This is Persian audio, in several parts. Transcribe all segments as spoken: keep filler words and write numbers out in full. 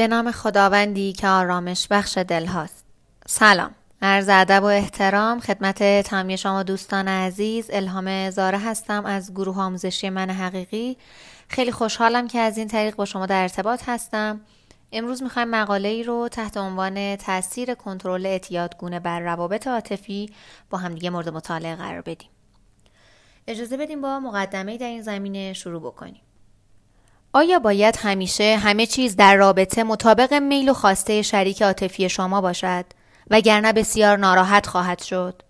به نام خداوندی که آرامش بخش دل هاست. سلام، عرض ادب و احترام خدمت تمامی شما دوستان عزیز. الهام زاره هستم از گروه آموزشی من حقیقی. خیلی خوشحالم که از این طریق با شما در ارتباط هستم. امروز میخوایم مقاله‌ای رو تحت عنوان تأثیر کنترل اعتیادگونه بر روابط عاطفی با همدیگه مورد مطالعه قرار بدیم. اجازه بدیم با مقدمه‌ای در این زمینه شروع بکنیم. آیا باید همیشه همه چیز در رابطه مطابق میل و خواسته شریک عاطفی شما باشد وگرنه بسیار ناراحت خواهد شد؟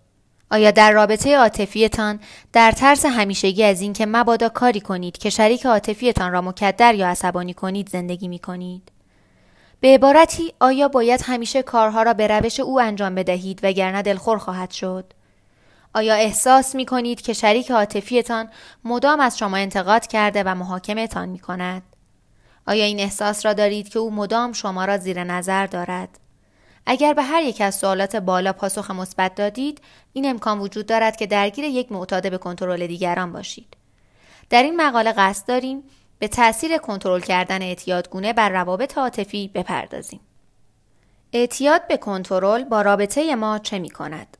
آیا در رابطه عاطفیتان در ترس همیشگی از این که مبادا کاری کنید که شریک عاطفیتان را مکدر یا عصبانی کنید زندگی می کنید؟ به عبارتی آیا باید همیشه کارها را به روش او انجام بدهید وگرنه دلخور خواهد شد؟ آیا احساس می کنید که شریک عاطفیتان مدام از شما انتقاد کرده و محاکمتان می کند؟ آیا این احساس را دارید که او مدام شما را زیر نظر دارد؟ اگر به هر یک از سوالات بالا پاسخ مثبت دادید، این امکان وجود دارد که درگیر یک معتاد به کنترل دیگران باشید. در این مقاله قصد داریم به تأثیر کنترل کردن اعتیادگونه بر روابط عاطفی بپردازیم. اعتیاد به کنترل با رابطه ما چه می کند؟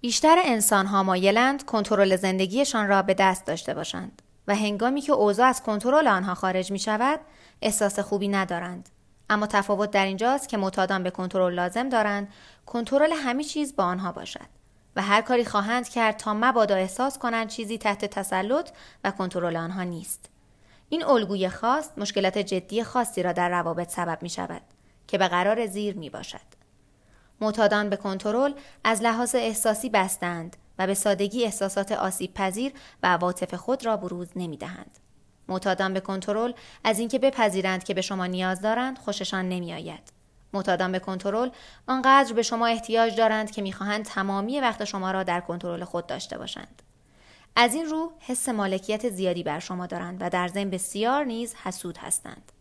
بیشتر انسان‌ها مایلند کنترل زندگیشان را به دست داشته باشند و هنگامی که اوضاع از کنترل آنها خارج می‌شود، احساس خوبی ندارند. اما تفاوت در اینجاست که معتادان به کنترل لازم دارند کنترل همه چیز با آنها باشد و هر کاری خواهند کرد تا مبادا احساس کنند چیزی تحت تسلط و کنترل آنها نیست. این الگوی خاص مشکلات جدی خاصی را در روابط سبب می‌شود که به قرار زیر می‌باشد. معتادان به کنترل از لحاظ احساسی بستند و به سادگی احساسات آسیب پذیر و عواطف خود را بروز نمی دهند. معتادان به کنترل از اینکه بپذیرند که به شما نیاز دارند خوششان نمی آید. معتادان به کنترل آنقدر به شما احتیاج دارند که می خواهند تمامی وقت شما را در کنترل خود داشته باشند. از این رو حس مالکیت زیادی بر شما دارند و در ضمن بسیار نیز حسود هستند.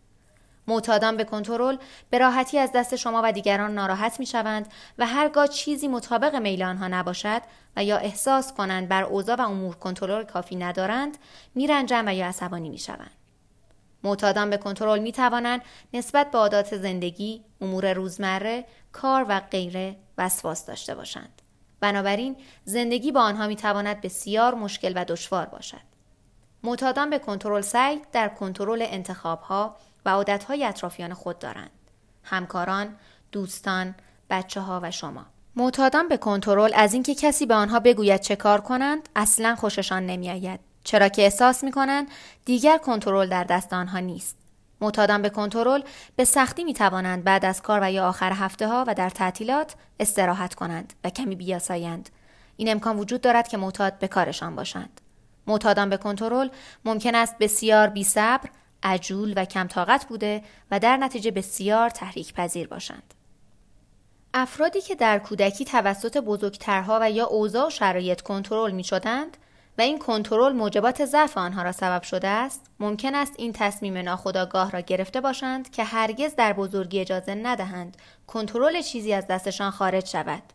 معتادان به کنترل به راحتی از دست شما و دیگران ناراحت میشوند و هرگاه چیزی مطابق میل آنها نباشد و یا احساس کنند بر اوضاع و امور کنترل کافی ندارند، میرنجند و یا عصبانی میشوند. معتادان به کنترل میتوانند نسبت به عادات زندگی، امور روزمره، کار و غیره وسواس داشته باشند. بنابراین زندگی با آنها میتواند بسیار مشکل و دشوار باشد. معتادان به کنترل سعی در کنترل انتخاب‌ها و عادتهای اطرافیان خود دارند. همکاران، دوستان، بچه‌ها و شما. معتادان به کنترل از اینکه کسی به آنها بگوید چه کار کنند اصلاً خوششان نمی‌آید، چرا که احساس می‌کنند دیگر کنترل در دست آنها نیست. معتادان به کنترل به سختی می‌توانند بعد از کار و یا آخر هفته‌ها و در تعطیلات استراحت کنند و کمی بیاسایند. این امکان وجود دارد که معتاد به کارشان باشند. معتادان به کنترل ممکن است بسیار بی‌صبر، عجول و کم طاقت بوده و در نتیجه بسیار تحریک پذیر باشند. افرادی که در کودکی توسط بزرگترها و یا اوضاع و شرایط کنترل می شدند و این کنترل موجبات ضعف آنها را سبب شده است، ممکن است این تصمیم ناخودآگاه را گرفته باشند که هرگز در بزرگی اجازه ندهند کنترل چیزی از دستشان خارج شود.